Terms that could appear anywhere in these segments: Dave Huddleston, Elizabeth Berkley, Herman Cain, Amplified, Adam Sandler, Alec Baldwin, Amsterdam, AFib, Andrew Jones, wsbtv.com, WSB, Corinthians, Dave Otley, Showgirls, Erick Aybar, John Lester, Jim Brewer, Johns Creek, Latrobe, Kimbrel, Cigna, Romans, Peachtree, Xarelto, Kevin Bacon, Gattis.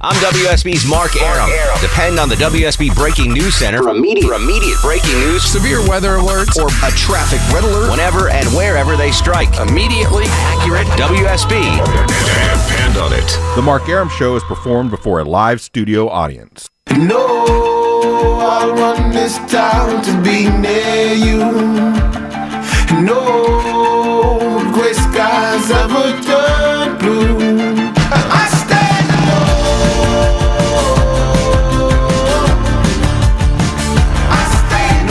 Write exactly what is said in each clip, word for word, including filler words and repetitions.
I'm W S B's Mark Arum. Depend on the W S B Breaking News Center for immediate, for immediate breaking news, severe weather alerts, or a traffic red alert whenever and wherever they strike. Immediately accurate W S B. Depend on it. The Mark Arum Show is performed before a live studio audience. No, I want this town to be near you. No gray skies ever turn blue. I stand alone. I stand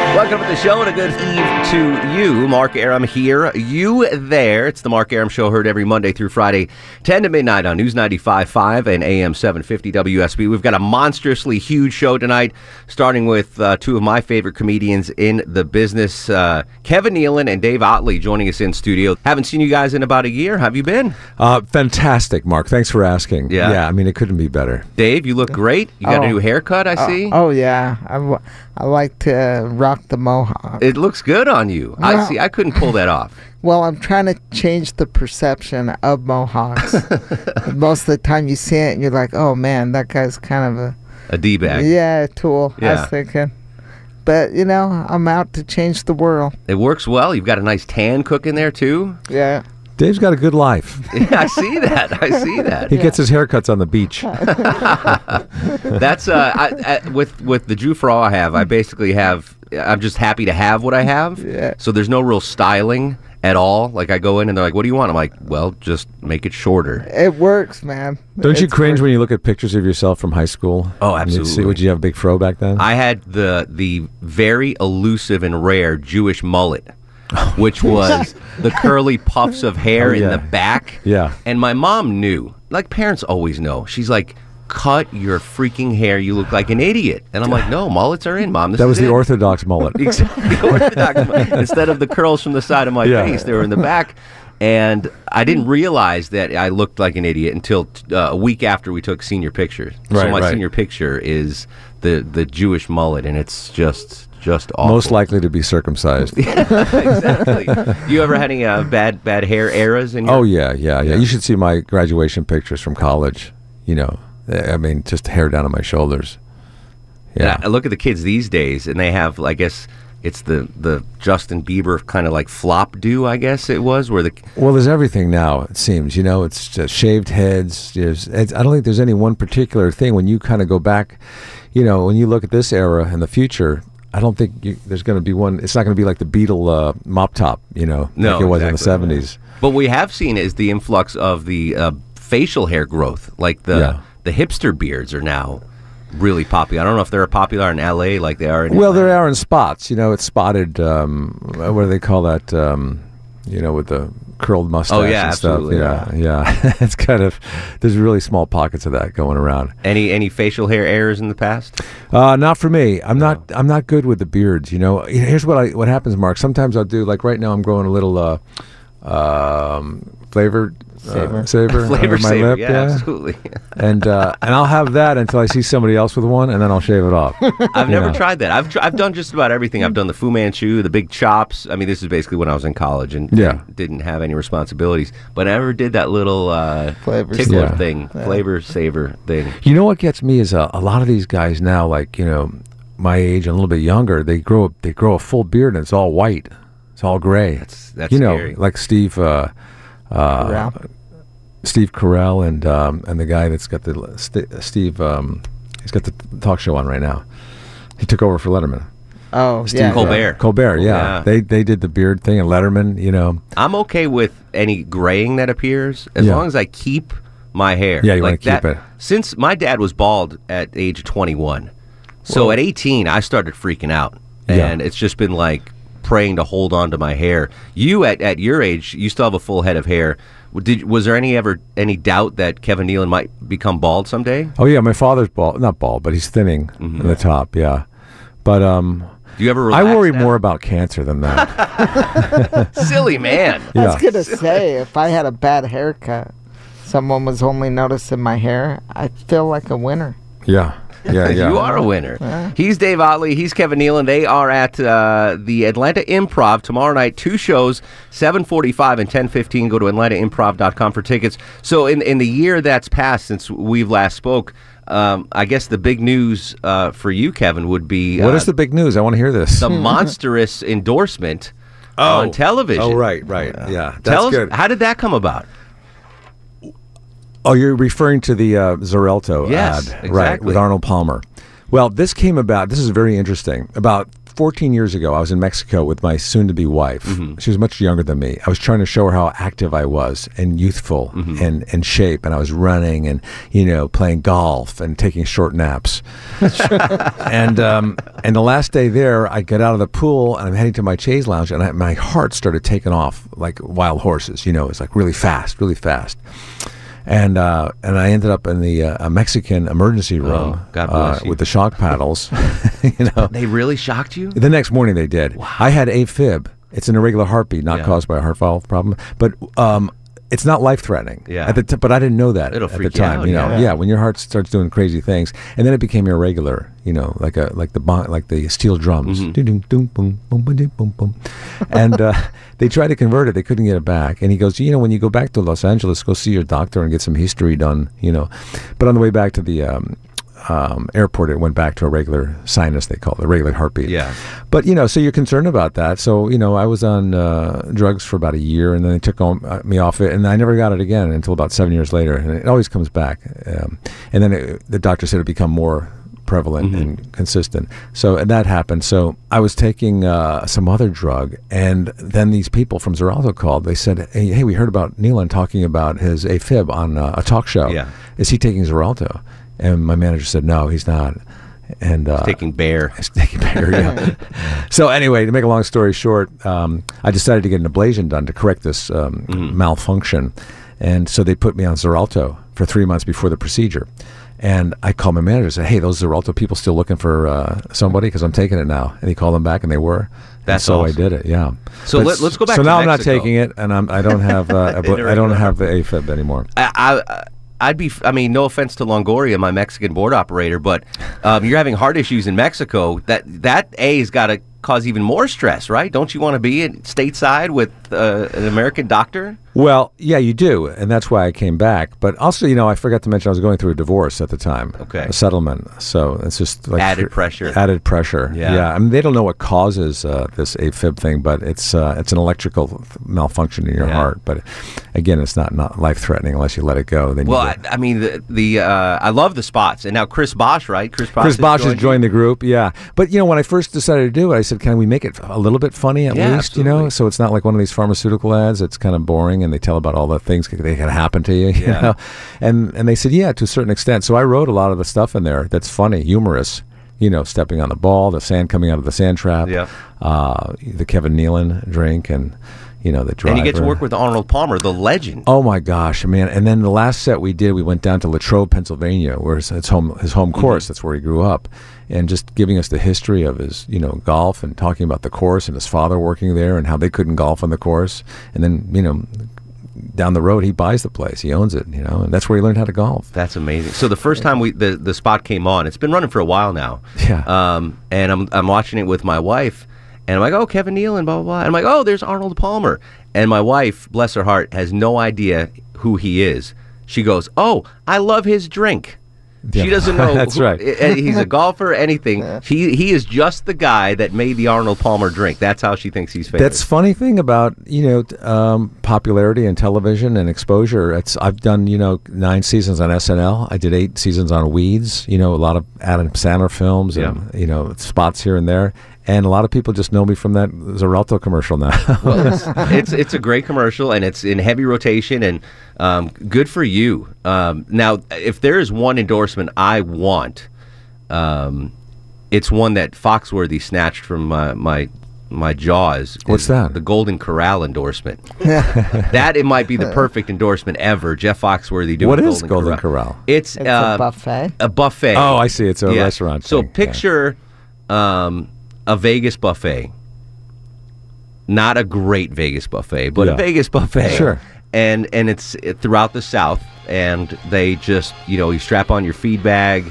alone. Welcome to the show and a good evening to you. Mark Arum here, you there. It's the Mark Arum Show, heard every Monday through Friday, ten to midnight on News ninety-five point five and A M seven fifty W S B. We've got a monstrously huge show tonight, starting with uh, two of my favorite comedians in the business, uh, Kevin Nealon and Dave Otley, joining us in studio. Haven't seen you guys in about a year. How have you been? Uh, fantastic, Mark. Thanks for asking. Yeah. yeah, I mean, it couldn't be better. Dave, you look great. You got oh. a new haircut, I oh. see. Oh, yeah. I, w- I like to uh, rock the mohawk. It looks good on on you. Well, I see. I couldn't pull that off. Well, I'm trying to change the perception of mohawks. Most of the time you see it and you're like, oh man, that guy's kind of a... a D-bag. Yeah, a tool. Yeah. I was thinking. But, you know, I'm out to change the world. It works well. You've got a nice tan cooking there, too. Yeah. Dave's got a good life. Yeah, I see that. I see that. He yeah. gets his haircuts on the beach. That's, uh, I, I, with, with the Jew for all I have, I basically have... I'm just happy to have what I have. Yeah. So there's no real styling at all. Like, I go in and they're like, what do you want? I'm like, well, just make it shorter. It works, man. Don't it's you cringe work. when you look at pictures of yourself from high school? Oh, absolutely. See, would you have a big fro back then? I had the the very elusive and rare Jewish mullet, which was the curly puffs of hair oh, yeah. in the back. Yeah. And my mom knew. Like, parents always know. She's like, cut your freaking hair. You look like an idiot. And I'm like, no, mullets are in, Mom. This that was is the it. Orthodox mullet. Exactly. The Orthodox mullet. Instead of the curls from the side of my yeah. face, they were in the back. And I didn't realize that I looked like an idiot until t- uh, a week after we took senior pictures. Right, so my right. senior picture is the, the Jewish mullet, and it's just... just awful. Most likely to be circumcised. Yeah, exactly. You ever had any uh, bad bad hair eras in your... Oh, yeah, yeah, yeah. You should see my graduation pictures from college. You know, I mean, just hair down on my shoulders. Yeah. And I look at the kids these days, and they have, I guess, it's the, the Justin Bieber kind of like flop do, I guess it was, where the... Well, there's everything now, it seems. You know, it's just shaved heads. There's, I don't think there's any one particular thing. When you kind of go back, you know, when you look at this era and the future... I don't think you, there's going to be one. It's not going to be like the Beatle uh, mop top, you know, no, like it was exactly. in the seventies. But what we have seen is the influx of the uh, facial hair growth. Like the yeah. the hipster beards are now really popular. I don't know if they're popular in L A like they are in... Well, they are in spots. You know, it's spotted, um, what do they call that, um, you know, with the curled mustache oh, yeah, and stuff. Yeah, yeah, yeah. It's kind of, there's really small pockets of that going around. Any any facial hair errors in the past? Uh, not for me. I'm no. not I'm not good with the beards, you know. Here's what I what happens, Mark. Sometimes I'll do, like right now I'm growing a little uh, um, flavored Saver. Uh, saver flavor my saver, lip, yeah, yeah, absolutely. and uh, and I'll have that until I see somebody else with one, and then I'll shave it off. I've never know. tried that. I've tr- I've done just about everything. I've done the Fu Manchu, the big chops. I mean, this is basically when I was in college and yeah. didn't have any responsibilities. But I ever did that little uh, tickler yeah. thing, yeah. flavor saver thing. You know what gets me is uh, a lot of these guys now, like, you know, my age and a little bit younger, they grow they grow a full beard and it's all white, it's all gray. That's that's you know, scary. Like Steve. Uh, Uh, Steve Carell and um, and the guy that's got the st- Steve um, he's got the talk show on right now. He took over for Letterman. Oh, Steve yeah. Colbert. Uh, Colbert, yeah. yeah. They they did the beard thing and Letterman. You know, I'm okay with any graying that appears as yeah. long as I keep my hair. Yeah, you like want to keep that, it. Since my dad was bald at age twenty-one, so well, at eighteen I started freaking out, and yeah. it's just been like. praying to hold on to my hair. You, at, at your age, you still have a full head of hair. Did, was there any ever any doubt that Kevin Nealon might become bald someday? Oh, yeah, my father's bald. Not bald, but he's thinning mm-hmm. in the top, yeah. But um, do you ever relax I worry now? more about cancer than that. Silly man. Yeah. I was going to say, if I had a bad haircut, someone was only noticing my hair, I'd feel like a winner. Yeah. Yeah, yeah. You are a winner. Yeah. He's Dave Otley. He's Kevin Nealon. They are at uh, the Atlanta Improv tomorrow night. Two shows, seven forty-five and ten fifteen. Go to atlanta improv dot com for tickets. So in, in the year that's passed since we've last spoke, um, I guess the big news uh, for you, Kevin, would be... Uh, what is the big news? I want to hear this. The monstrous endorsement oh. on television. Oh, right, right. Uh, yeah, that's us, good. How did that come about? Oh, you're referring to the uh, Xarelto yes, ad, exactly. right, with Arnold Palmer. Well, this came about, this is very interesting. About fourteen years ago, I was in Mexico with my soon-to-be wife. Mm-hmm. She was much younger than me. I was trying to show her how active I was and youthful mm-hmm. and in shape, and I was running and, you know, playing golf and taking short naps. and um, and the last day there, I got out of the pool, and I'm heading to my chaise lounge, and I, my heart started taking off like wild horses, you know, it's like really fast, really fast. And uh, and I ended up in the uh, a Mexican emergency room oh, uh, with the shock paddles. you know, they really shocked you? The next morning they did. Wow. I had AFib. It's an irregular heartbeat, not yeah. caused by a heart valve problem, but um, it's not life threatening. Yeah. At the t- but I didn't know that It'll at freak the time. You, out, you know, yeah. yeah. When your heart starts doing crazy things, and then it became irregular. You know, like a like the bon- like the steel drums. Mm-hmm. And uh, they tried to convert it. They couldn't get it back. And he goes, you know, when you go back to Los Angeles, go see your doctor and get some history done, you know. But on the way back to the um, um, airport, it went back to a regular sinus, they call it, a regular heartbeat. Yeah. But, you know, so you're concerned about that. So, you know, I was on uh, drugs for about a year, and then they took on, uh, me off it, and I never got it again until about seven years later. And it always comes back. Um, and then it, the doctor said it would become more prevalent mm-hmm. and consistent. So and that happened. So I was taking uh, some other drug, and then these people from Xarelto called. They said, hey, hey we heard about Nealon talking about his AFib on uh, a talk show. Yeah. Is he taking Xarelto? And my manager said, no, he's not. And uh, he's taking Bear. He's taking Bear, yeah. So anyway, to make a long story short, um, I decided to get an ablation done to correct this um, mm. malfunction. And so they put me on Xarelto for three months before the procedure. And I called my manager and said, hey, those Xarelto people still looking for uh, somebody because I'm taking it now. And he called them back, and they were. That's so awesome. I did it, yeah. So let, let's go back so to So now Mexico. I'm not taking it, and I'm, I don't have uh, I don't have the AFib anymore. I, I, I'd be, I mean, no offense to Longoria, my Mexican board operator, but um, you're having heart issues in Mexico. That, that A, has got to cause even more stress, right? Don't you want to be in stateside with uh, an American doctor? Well, yeah, you do, and that's why I came back. But also, you know, I forgot to mention I was going through a divorce at the time, okay, a settlement. So it's just like added fr- pressure. Added pressure. Yeah, yeah. I mean, they don't know what causes uh, this AFib thing, but it's uh, it's an electrical malfunction in your yeah. heart. But again, it's not, not life threatening unless you let it go. Then well, I, I mean, the, the uh, I love the spots, and now Chris Bosch, right? Chris Bosch. Chris Bosch has joined you? the group. Yeah, but you know, when I first decided to do it, I said, can we make it a little bit funny at yeah, least? Absolutely. You know, so it's not like one of these pharmaceutical ads. It's kind of boring, and they tell about all the things that can happen to you, you yeah. know? And and they said, yeah, to a certain extent. So I wrote a lot of the stuff in there that's funny, humorous, you know, stepping on the ball, the sand coming out of the sand trap, yeah. uh, the Kevin Nealon drink, and, you know, the driver. And you get to work with Arnold Palmer, the legend. Oh, my gosh, man. And then the last set we did, we went down to Latrobe, Pennsylvania, where it's his home, his home mm-hmm. course. That's where he grew up. And just giving us the history of his, you know, golf and talking about the course and his father working there and how they couldn't golf on the course. And then, you know, down the road, he buys the place. He owns it, you know, and that's where he learned how to golf. That's amazing. So the first time we the, the spot came on, it's been running for a while now. Yeah. Um, and I'm I'm watching it with my wife, and I'm like, oh, Kevin Nealon, blah, blah, blah. And I'm like, oh, there's Arnold Palmer. And my wife, bless her heart, has no idea who he is. She goes, oh, I love his drink. Yeah. She doesn't know. That's who, right. He's a golfer, anything. He he is just the guy that made the Arnold Palmer drink. That's how she thinks he's famous. That's funny thing about, you know, um, popularity and television and exposure. It's I've done, you know, nine seasons on S N L. I did eight seasons on Weeds. You know, a lot of Adam Sandler films and, yeah. you know, spots here and there. And a lot of people just know me from that Xarelto commercial now. Well, it's, it's it's a great commercial, and it's in heavy rotation, and um, good for you. Um, now, if there is one endorsement I want, um, it's one that Foxworthy snatched from uh, my my jaw is, is What's that? The Golden Corral endorsement. That it might be the perfect endorsement ever. Jeff Foxworthy doing what Golden is Golden Corral? Corral? It's, it's uh, a buffet. A buffet. Oh, I see. It's a yeah. restaurant. So thing. picture yeah. um, a Vegas buffet. Not a great Vegas buffet, but yeah. a Vegas buffet. Sure. And and it's throughout the South, and they just, you know, you strap on your feed bag.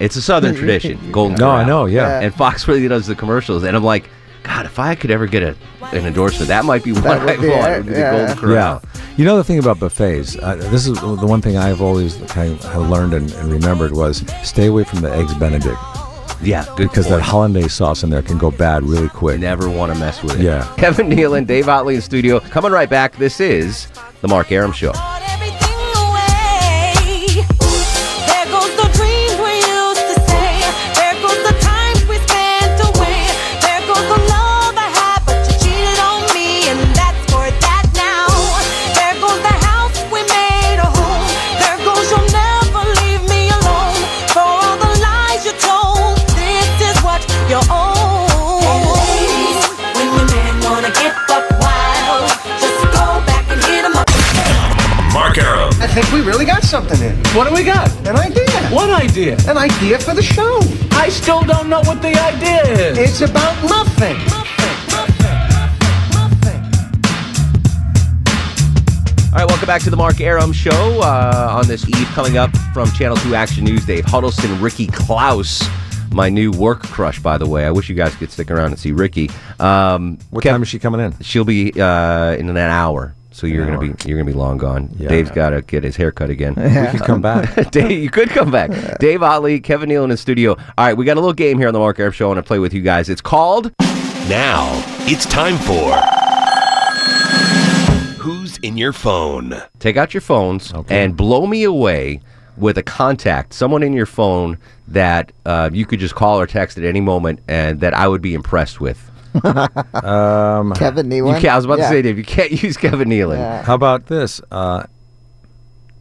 It's a Southern tradition, Golden Corral. No, I know, yeah. yeah. And Foxworthy does the commercials, and I'm like, God, if I could ever get a, an endorsement, that might be what I want. It would be the Golden Corral. Yeah. You know the thing about buffets, uh, this is the one thing I've always kind of learned and, and remembered was stay away from the Eggs Benedict. Yeah, good because point. That hollandaise sauce in there can go bad really quick. Never want to mess with it. Yeah. Kevin Nealon, Dave Otley in studio. Coming right back, this is The Mark Arum Show. I think we really got something in. What do we got? An idea. What idea? An idea for the show. I still don't know what the idea is. It's about nothing. Nothing. Nothing. Nothing. Nothing. All right, welcome back to the Mark Arum Show. Uh, on this eve, coming up from Channel two Action News, Dave Huddleston, Ricky Klaus, my new work crush, by the way. I wish you guys could stick around and see Ricky. Um, what Kev- time is she coming in? She'll be uh, in an hour. So you're gonna be you're gonna be long gone. Yeah. Dave's gotta get his hair cut again. Yeah. You could come back. Dave, you could come back. Yeah. Dave Otley, Kevin Nealon in the studio. All right, we got a little game here on the Mark Arum Show. I want to play with you guys. It's called Now It's Time For Who's in Your Phone. Take out your phones okay. and blow me away with a contact, someone in your phone that uh, you could just call or text at any moment, and that I would be impressed with. um, Kevin Nealon. I was about yeah. to say, Dave, you can't use Kevin Nealon. Yeah. How about this? Uh,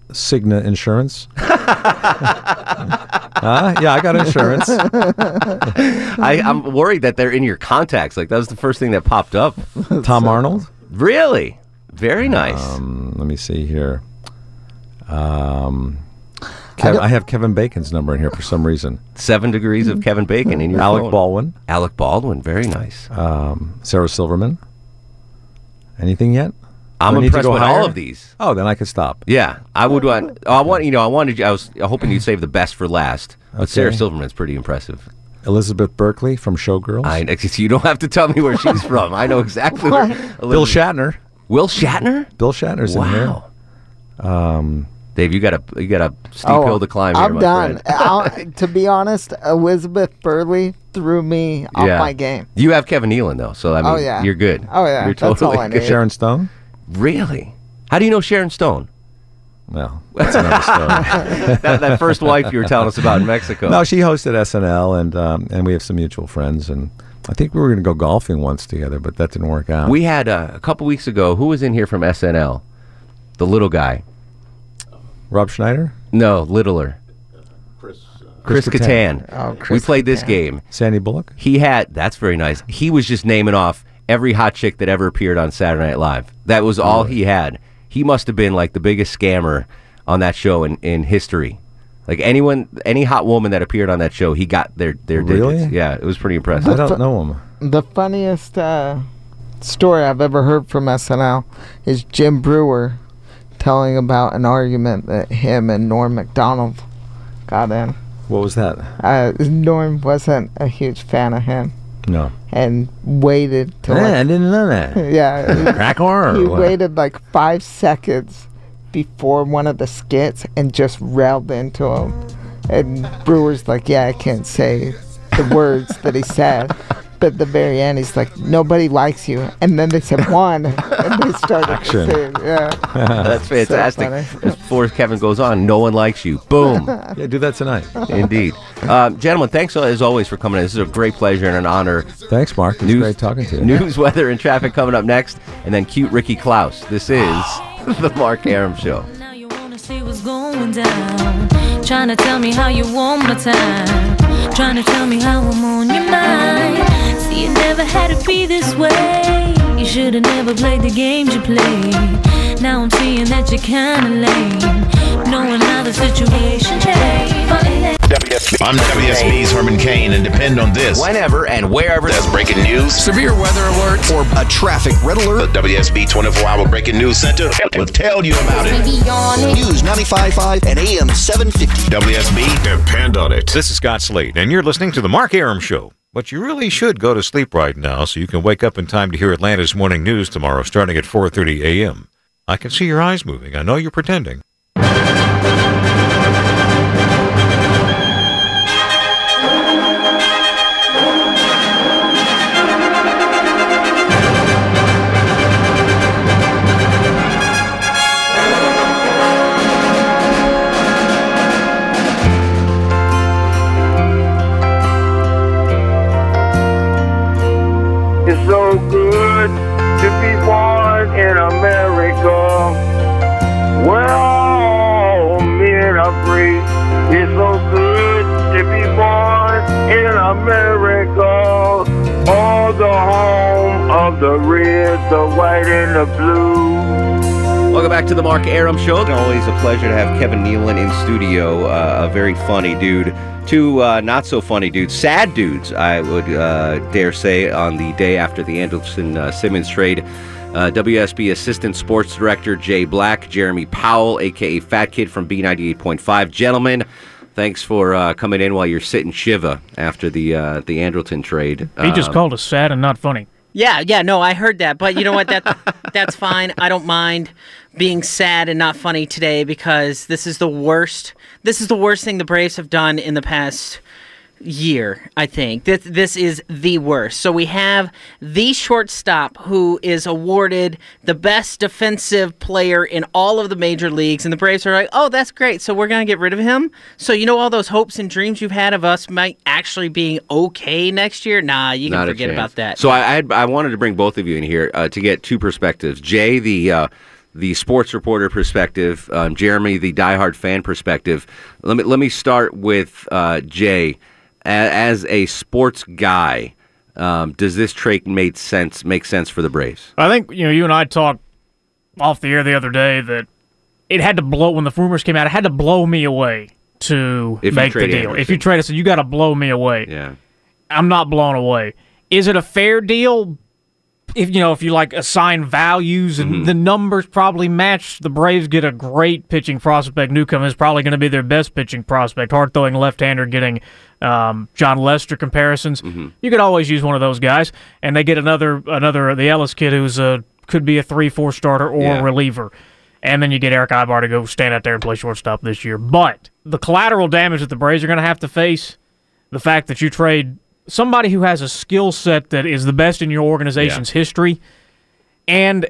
Cigna Insurance. uh, yeah, I got insurance. I, I'm worried that they're in your contacts. Like, that was the first thing that popped up. Tom so, Arnold. Really? Very nice. Um, let me see here. Um, Kev- I, I have Kevin Bacon's number in here for some reason. Seven degrees of Kevin Bacon in your Alec phone. Baldwin. Alec Baldwin, very nice. Um, Sarah Silverman. Anything yet? I'm do impressed with higher? all of these. Oh, then I could stop. Yeah, I would want. I want you know. I wanted. I was hoping you'd save the best for last. But okay. Sarah Silverman's pretty impressive. Elizabeth Berkley from Showgirls. I, you don't have to tell me where she's from. I know exactly. Where Bill Shatner. Will Shatner. Bill Shatner's wow. in there. Wow. Um. Dave, you got a you got a steep oh, hill to climb here, I'm my done. friend. To be honest, Elizabeth Berkley threw me off yeah. my game. You have Kevin Nealon though, so I mean, oh, yeah. you're good. Oh yeah, you're totally that's all I need. Good. Sharon Stone? Really? How do you know Sharon Stone? Well, that's another story. that, that first wife you were telling us about in Mexico. No, she hosted S N L, and um, and we have some mutual friends, and I think we were going to go golfing once together, but that didn't work out. We had uh, a couple weeks ago. Who was in here from S N L? The little guy. Rob Schneider? No, Littler. Uh, Chris, uh, Chris Chris Kattan. Kattan. Oh, Chris we played Kattan. This game. Sandy Bullock? He had, that's very nice. He was just naming off every hot chick that ever appeared on Saturday Night Live. That was all he had. He must have been like the biggest scammer on that show in, in history. Like anyone, any hot woman that appeared on that show, he got their, their really? digits. Yeah, it was pretty impressive. I don't know him. The funniest uh, story I've ever heard from S N L is Jim Brewer telling about an argument that him and Norm Macdonald got in. What was that? Uh, Norm wasn't a huge fan of him. No. And waited till yeah, like, I didn't know that. Yeah. Crack horror. He waited like five seconds before one of the skits and just railed into him. And Brewer's like, yeah, I can't say the words that he said. But at the very end, he's like, nobody likes you. And then they said, one. And they started Action. Saying, yeah. That's fantastic. So before Kevin goes on, no one likes you. Boom. Yeah, do that tonight. Indeed. Um, gentlemen, thanks as always for coming in. This is a great pleasure and an honor. Thanks, Mark. It's news, great talking to you. News, weather, and traffic coming up next. And then cute Ricky Klaus. This is The Mark Arum Show. Now you want to see what's going down. Trying to tell me how you want my time. Trying to tell me how I'm on your mind. You never had to be this way. You should have never played the games you played. Now I'm seeing that you're kinda lame. Knowing how the situation changed. I'm W S B's Herman Cain, and depend on this whenever and wherever there's breaking news, severe weather alert, or a traffic red alert. The W S B twenty-four hour Breaking News Center will tell you about it. News ninety-five point five and A M seven fifty. W S B, depend on it. This is Scott Slade, and you're listening to The Mark Arum Show. But you really should go to sleep right now so you can wake up in time to hear Atlanta's morning news tomorrow starting at four thirty a.m. I can see your eyes moving. I know you're pretending. To the Mark Arum Show. It's always a pleasure to have Kevin Nealon in studio, uh, a very funny dude. Two uh, not-so-funny dudes, sad dudes, I would uh, dare say, on the day after the Andrelton uh, Simmons trade. Uh, W S B Assistant Sports Director Jay Black, Jeremy Powell, a k a. Fat Kid from B ninety-eight point five. Gentlemen, thanks for uh, coming in while you're sitting shiva after the, uh, the Andrelton trade. He just um, called us sad and not funny. Yeah, yeah, no, I heard that, but you know what, that that's fine. I don't mind being sad and not funny today because this is the worst. This is the worst thing the Braves have done in the past year, I think. This, this is the worst. So we have the shortstop who is awarded the best defensive player in all of the major leagues, and the Braves are like, oh, that's great, so we're going to get rid of him? So you know all those hopes and dreams you've had of us might actually being okay next year? Nah, you can Not forget about that. So I, I, had, I wanted to bring both of you in here uh, to get two perspectives. Jay, the... Uh, The sports reporter perspective, um, Jeremy, the diehard fan perspective. Let me let me start with uh, Jay. A- as a sports guy, um, does this trade make sense? Make sense for the Braves? I think you know. You and I talked off the air the other day that it had to blow when the rumors came out. It had to blow me away to if make the deal. Anderson. If you trade us, you got to blow me away. Yeah, I'm not blown away. Is it a fair deal? If you know, if you like assign values and mm-hmm. the numbers probably match, the Braves get a great pitching prospect. Newcomb is probably going to be their best pitching prospect. Hard throwing left-hander, getting um, John Lester comparisons. Mm-hmm. You could always use one of those guys, and they get another another the Ellis kid who's a could be a three four starter or yeah. reliever, and then you get Erick Aybar to go stand out there and play shortstop this year. But the collateral damage that the Braves are going to have to face, the fact that you trade somebody who has a skill set that is the best in your organization's yeah. history, and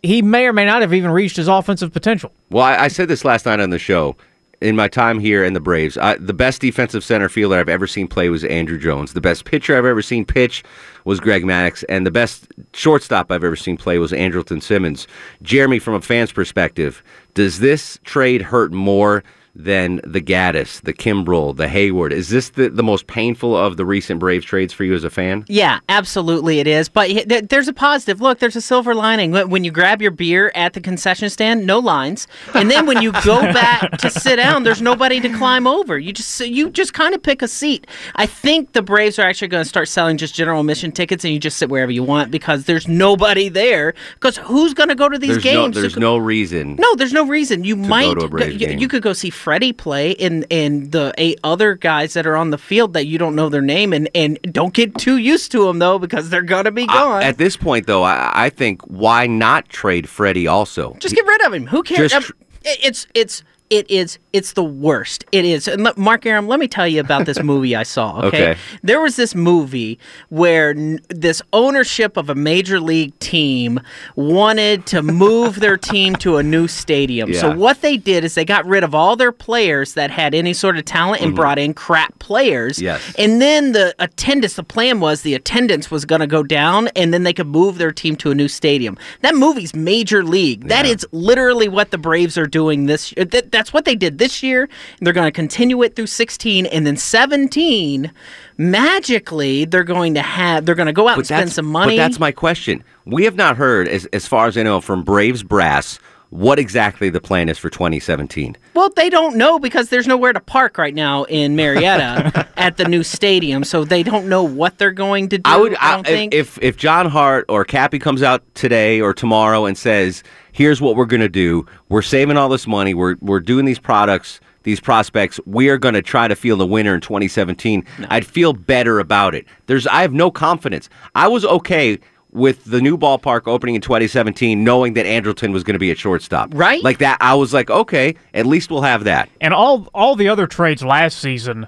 he may or may not have even reached his offensive potential. Well, I, I said this last night on the show. In my time here in the Braves, I, the best defensive center fielder I've ever seen play was Andrew Jones. The best pitcher I've ever seen pitch was Greg Maddux. And the best shortstop I've ever seen play was Andrelton Simmons. Jeremy, from a fan's perspective, does this trade hurt more than the Gattis, the Kimbrel, the Hayward? Is this the, the most painful of the recent Braves trades for you as a fan? Yeah, absolutely it is. But there's a positive. Look, there's a silver lining. When you grab your beer at the concession stand, no lines. And then when you go back to sit down, there's nobody to climb over. You just you just kind of pick a seat. I think the Braves are actually going to start selling just general admission tickets and you just sit wherever you want because there's nobody there. Because who's going to go to these there's games? No, there's so, no reason. No, there's no reason. You might go to a you, you could go see Freddie play and, and the eight other guys that are on the field that you don't know their name, and, and don't get too used to them, though, because they're going to be gone. I, at this point, though, I, I think why not trade Freddie also? Just get rid of him. Who cares? Just... It's it's it is it's the worst. It is. And look, Mark Arum, let me tell you about this movie I saw. Okay? okay, there was this movie where n- this ownership of a major league team wanted to move their team to a new stadium. Yeah. So what they did is they got rid of all their players that had any sort of talent and mm-hmm. brought in crap players. Yes. And then the attendance. The plan was the attendance was going to go down, and then they could move their team to a new stadium. That movie's major league. Yeah. That is literally what the Braves are doing this year. That, that's that's what they did this year, and they're going to continue it through sixteen, and then seventeen, magically, they're going to have they're going to go out but and spend some money. But that's my question. We have not heard, as as far as I know, from Braves brass, what exactly the plan is for twenty seventeen. Well, they don't know because there's nowhere to park right now in Marietta at the new stadium, so they don't know what they're going to do. I would, I don't I, think. If, if John Hart or Cappy comes out today or tomorrow and says, here's what we're going to do, we're saving all this money, we're we're doing these products, these prospects, we are going to try to field a winner in twenty seventeen, no. I'd feel better about it. There's, I have no confidence. I was okay with the new ballpark opening in twenty seventeen, knowing that Andrelton was going to be at shortstop. Right. Like that, I was like, okay, at least we'll have that. And all all the other trades last season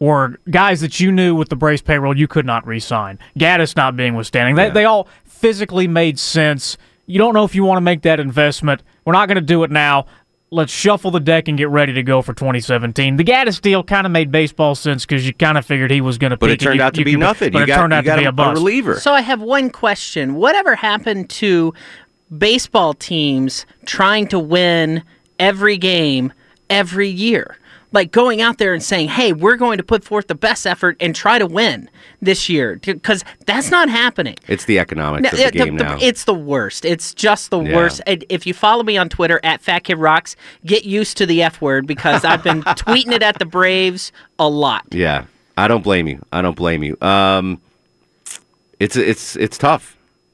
were guys that you knew with the Braves payroll you could not re-sign. Gattis not being withstanding. They, yeah. they all physically made sense. You don't know if you want to make that investment. We're not going to do it now. Let's shuffle the deck and get ready to go for twenty seventeen. The Gattis deal kind of made baseball sense because you kind of figured he was going to peak. But it turned out to be nothing. But it turned out to be a bust. Reliever. So I have one question. Whatever happened to baseball teams trying to win every game every year? Like going out there and saying, hey, we're going to put forth the best effort and try to win this year, because that's not happening. It's the economics no, of the, the game the, now. It's the worst. It's just the yeah. worst. And if you follow me on Twitter, at FatKidRocks, get used to the F word, because I've been tweeting it at the Braves a lot. Yeah, I don't blame you. I don't blame you. Um, it's it's it's tough.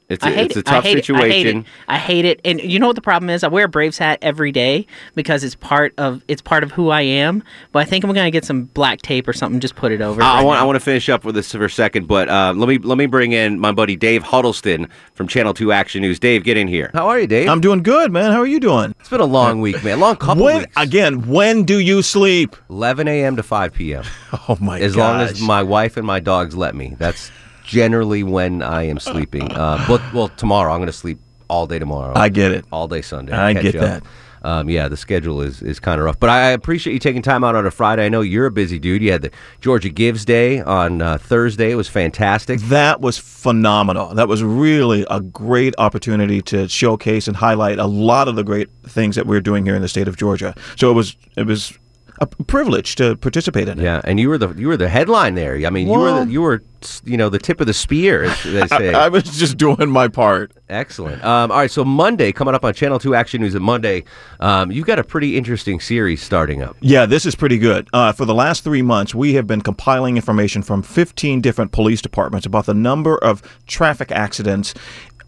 It's a, it's a tough situation. I hate it. I hate it. And you know what the problem is? I wear a Braves hat every day because it's part of it's part of who I am. But I think I'm going to get some black tape or something. Just put it over. I, right I want now. I want to finish up with this for a second, but uh, let me let me bring in my buddy Dave Huddleston from Channel two Action News. Dave, get in here. How are you, Dave? I'm doing good, man. How are you doing? It's been a long week, man. Long couple when, weeks. Again, when do you sleep? eleven a m to five p m Oh my god. As gosh. long as my wife and my dogs let me. That's generally when I am sleeping. Uh, but, well, tomorrow. I'm going to sleep all day tomorrow. I get it. All day Sunday. I get that. Um, yeah, the schedule is, is kind of rough. But I appreciate you taking time out on a Friday. I know you're a busy dude. You had the Georgia Gives Day on uh, Thursday. It was fantastic. That was phenomenal. That was really a great opportunity to showcase and highlight a lot of the great things that we're doing here in the state of Georgia. So it was it was a privilege to participate in it. Yeah, and you were the you were the headline there. I mean, well, you were the, you were you know the tip of the spear, as they say. I, I was just doing my part. Excellent. Um, all right, so Monday coming up on Channel two Action News. On Monday, um, you've got a pretty interesting series starting up. Yeah, this is pretty good. Uh, for the last three months, we have been compiling information from fifteen different police departments about the number of traffic accidents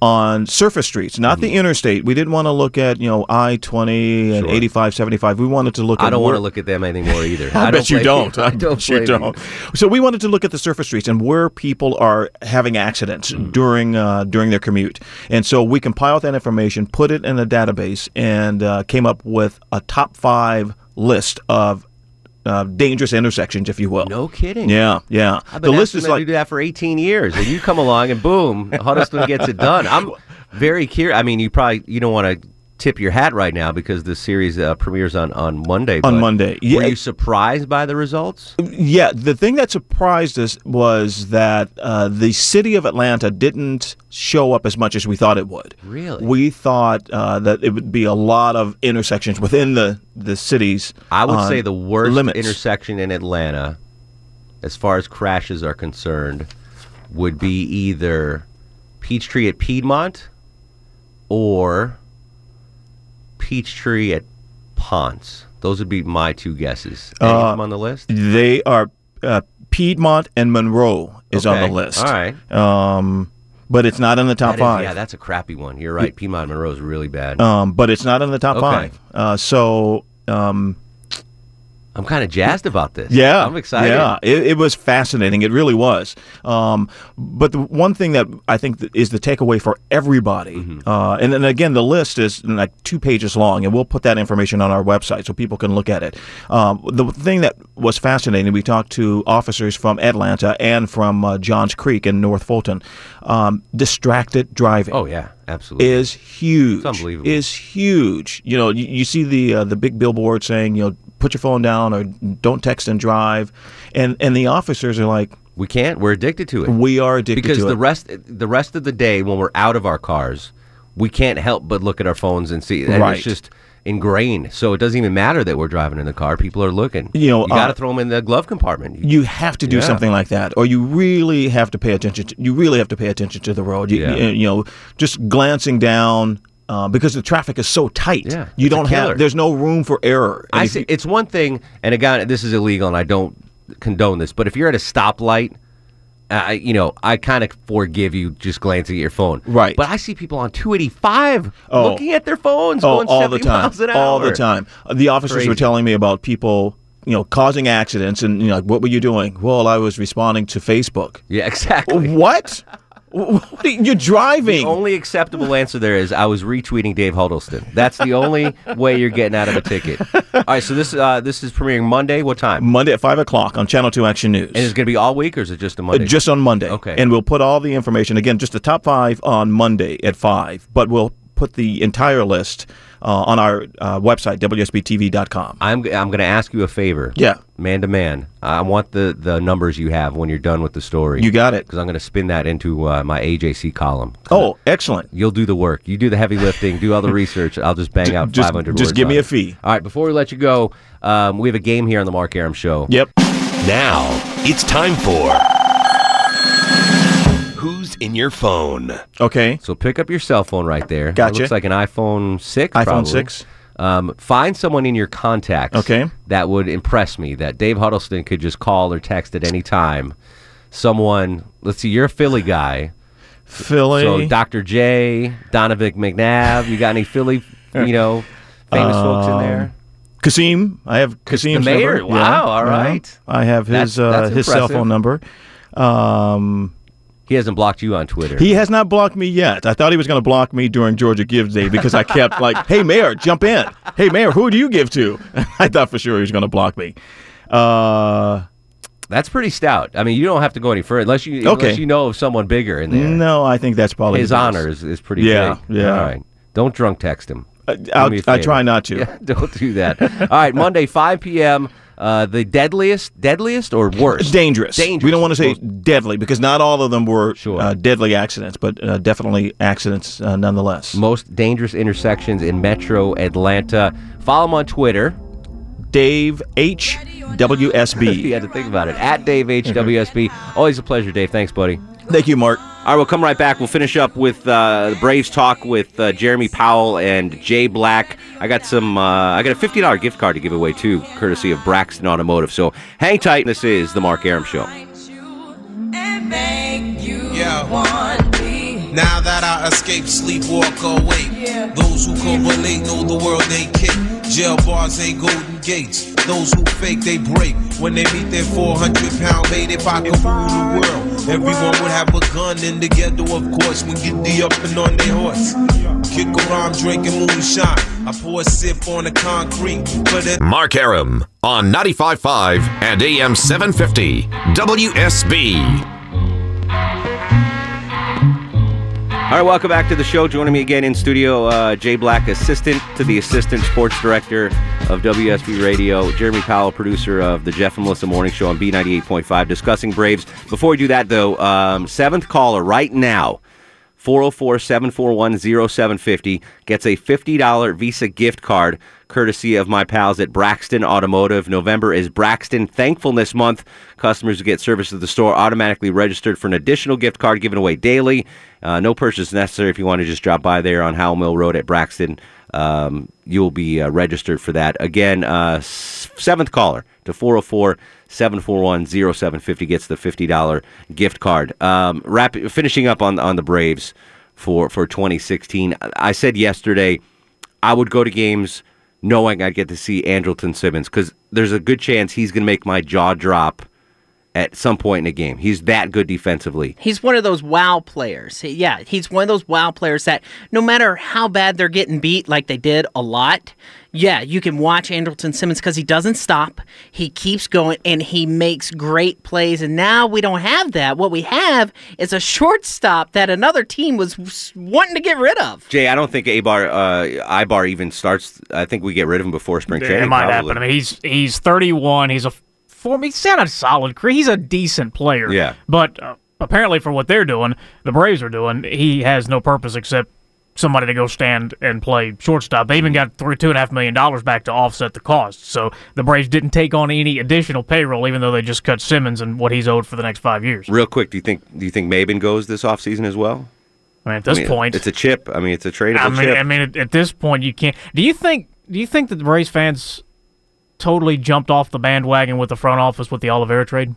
on surface streets, not mm-hmm. the interstate. We didn't want to look at, you know, I twenty and sure. eighty-five, seventy-five. We wanted to look I at I don't work. want to look at them anymore either. I, I bet you don't. You. I, I don't you don't. You. So we wanted to look at the surface streets and where people are having accidents mm-hmm. during uh, during their commute. And so we compiled that information, put it in a database, and uh, came up with a top five list of Uh, dangerous intersections, if you will. No kidding. Yeah, yeah. I've been the list is like you do that for eighteen years, and you come along and boom, Huddleston gets it done. I'm very curious. I mean, you probably you don't want to tip your hat right now because the series uh, premieres on on Monday. On Monday, yeah. Were you surprised by the results? Yeah, the thing that surprised us was that uh, the city of Atlanta didn't show up as much as we thought it would. Really, we thought uh, that it would be a lot of intersections within the the cities. I would say the worst limits. intersection in Atlanta, as far as crashes are concerned, would be either Peachtree at Piedmont or Peachtree at Ponce. Those would be my two guesses. Any uh, of them on the list? They are uh, Piedmont and Monroe is okay. on the list. All right. Um, but it's not in the top that five. Is, yeah, that's a crappy one. You're right. It, Piedmont and Monroe is really bad. Um, but it's not in the top okay. five. Uh, so um, I'm kind of jazzed about this. Yeah. I'm excited. Yeah, it, it was fascinating. It really was. Um, but the one thing that I think th- is the takeaway for everybody, mm-hmm. uh, and, and again, the list is like two pages long, and we'll put that information on our website so people can look at it. Um, the thing that was fascinating, we talked to officers from Atlanta and from uh, Johns Creek in North Fulton, um, distracted driving. Oh, yeah. Absolutely. Is huge. It's unbelievable. Is huge. You know, you, you see the uh, the big billboard saying, you know, put your phone down or don't text and drive. And and the officers are like, we can't. We're addicted to it. We are addicted because to it. Because the rest, the rest of the day when we're out of our cars, we can't help but look at our phones and see. And right. It's just, ingrained, so it doesn't even matter that we're driving in the car. People are looking. You know, you got to uh, throw them in the glove compartment. You have to do yeah. something like that, or you really have to pay attention. To, you really have to pay attention to the road. You, yeah. you know, just glancing down uh, because the traffic is so tight. Yeah, you don't have. There's no room for error. And I see. You, it's one thing, and again, this is illegal, and I don't condone this. But if you're at a stoplight. I, you know, I kind of forgive you just glancing at your phone. Right. But I see people on two eighty-five oh. looking at their phones oh, going all seventy the time. miles an hour. All the time. The officers Crazy. were telling me about people, you know, causing accidents and, you know, like, what were you doing? Well, I was responding to Facebook. Yeah, exactly. What? What are you, you're driving. The only acceptable answer there is I was retweeting Dave Huddleston. That's the only way you're getting out of a ticket. All right, so this uh, this is premiering Monday. What time? Monday at five o'clock on Channel two Action News. And it's going to be all week, or is it just a Monday? Uh, just on Monday. Okay. And we'll put all the information, again, just the top five on Monday at five, but we'll put the entire list uh, on our uh, website, W S B T V dot com. I'm, I'm going to ask you a favor. Yeah. Man to man, I want the, the numbers you have when you're done with the story. You got it. Because I'm going to spin that into uh, my A J C column. Oh, excellent. You'll do the work. You do the heavy lifting, do all the research. I'll just bang out just, five hundred just words. Just give me a fee. All right, before we let you go, um, we have a game here on the Mark Arum Show. Yep. Now, it's time for Who's in Your Phone? Okay. So pick up your cell phone right there. Gotcha. It looks like an iPhone six, iPhone probably. six. Um, find someone in your contacts okay. that would impress me, that Dave Huddleston could just call or text at any time. Someone, let's see, you're a Philly guy. Philly. So Doctor J, Donovan McNabb, you got any Philly, you know, famous um, folks in there? Kasim. I have Kasim's the mayor. number. Wow, yeah. all right. Yeah. I have his that's, uh, that's his cell phone number. Um... He hasn't blocked you on Twitter. He has not blocked me yet. I thought he was going to block me during Georgia Gives Day because I kept like, hey, Mayor, jump in. Hey, Mayor, who do you give to? I thought for sure he was going to block me. Uh, that's pretty stout. I mean, you don't have to go any further unless you okay. unless you know of someone bigger in there. No, I think that's probably his honor is, is pretty yeah, big. Yeah. All right. Don't drunk text him. Uh, I'll, I try not to. Yeah, don't do that. All right. Monday, five p.m., Uh, the deadliest, deadliest or worst? Dangerous. Dangerous. We don't want to say deadly because not all of them were sure. uh, deadly accidents, but uh, definitely accidents uh, nonetheless. Most dangerous intersections in Metro Atlanta. Follow him on Twitter. Dave H. W S B. You had to think about it. At Dave H. W S B. Always a pleasure, Dave. Thanks, buddy. Thank you, Mark. All right, we'll come right back. We'll finish up with uh, the Braves talk with uh, Jeremy Powell and Jay Black. I got some. Uh, I got a fifty dollars gift card to give away, too, courtesy of Braxton Automotive. So hang tight. This is The Mark Arum Show. Yeah. Now that I escape, sleep, walk, or wake. Yeah. Those who correlate know the world ain't kick. Jail bars ain't golden gates. Those who fake, they break. When they meet their four hundred pound lady, if I could rule the world, everyone would have a gun in the ghetto, of course. When get the up and on their horse. Kick around, drinking moonshine. I pour a sip on the concrete. But Mark Arum on ninety-five point five and A M seven fifty W S B. All right, welcome back to the show. Joining me again in studio, uh, Jay Black, assistant to the assistant sports director of W S B Radio, Jeremy Powell, producer of the Jeff and Melissa Morning Show on B ninety-eight point five, discussing Braves. Before we do that, though, um, seventh caller right now, four oh four, seven four one, oh seven five oh, gets a fifty dollars Visa gift card courtesy of my pals at Braxton Automotive. November is Braxton Thankfulness Month. Customers who get service at the store automatically registered for an additional gift card given away daily. Uh, no purchase necessary. If you want to just drop by there on Howell Mill Road at Braxton, um, you'll be uh, registered for that. Again, uh, seventh caller to four oh four, seven four one, oh seven five oh gets the fifty dollars gift card. Um, wrap, finishing up on, on the Braves for, for twenty sixteen, I said yesterday I would go to games knowing I'd get to see Andrelton Simmons, because there's a good chance he's going to make my jaw drop at some point in the game. He's that good defensively. He's one of those wow players. Yeah, he's one of those wow players that no matter how bad they're getting beat, like they did a lot, yeah, you can watch Andrelton Simmons because he doesn't stop. He keeps going, and he makes great plays. And now we don't have that. What we have is a shortstop that another team was wanting to get rid of. Jay, I don't think Aybar, uh, Aybar even starts. I think we get rid of him before spring training. Yeah, it might probably happen. I mean, he's, he's thirty-one. He's a... For me, he's had a solid career. He's a decent player. Yeah. But uh, apparently for what they're doing, the Braves are doing, he has no purpose except somebody to go stand and play shortstop. They even got three, two and a half million dollars back to offset the cost. So the Braves didn't take on any additional payroll, even though they just cut Simmons and what he's owed for the next five years. Real quick, do you think do you think Maben goes this offseason as well? I mean, at this I mean, point, it's a chip. I mean, it's a tradeable I mean, chip. I mean, at, at this point, you can't. Do you think? Do you think that the Braves fans totally jumped off the bandwagon with the front office with the Oliveira trade?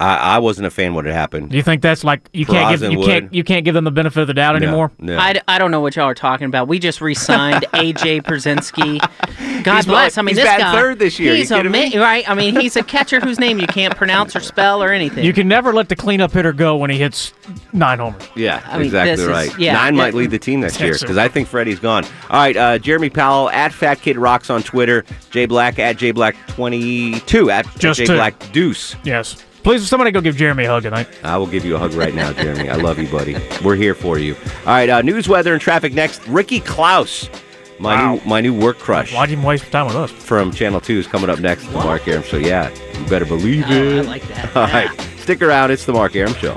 I, I wasn't a fan when it happened. Do you think that's like you can't give you can't you can't give them the benefit of the doubt no, anymore? No. I, I don't know what y'all are talking about. We just re-signed A J Pierzynski. God he's bless. Like, I mean, he's this guy third this year. He's a me? right. I mean, he's a catcher whose name you can't pronounce or spell or anything. You can never let the cleanup hitter go when he hits nine homers. Yeah, I mean, exactly right. Is, yeah, nine it, might lead the team next year because I think Freddie's gone. All right, uh, Jeremy Powell at Fat Kid Rocks on Twitter. Jay Black at Jay Black twenty two at Jay Black Deuce. Yes. Please, somebody go give Jeremy a hug tonight. I will give you a hug right now, Jeremy. I love you, buddy. We're here for you. All right, uh, news, weather, and traffic next. Ricky Klaus, my wow. new my new work crush. Why'd you waste time with us? From Channel two is coming up next. What? The Mark Arum Show. Yeah, you better believe oh, it. I like that. All yeah. right, stick around. It's the Mark Arum Show.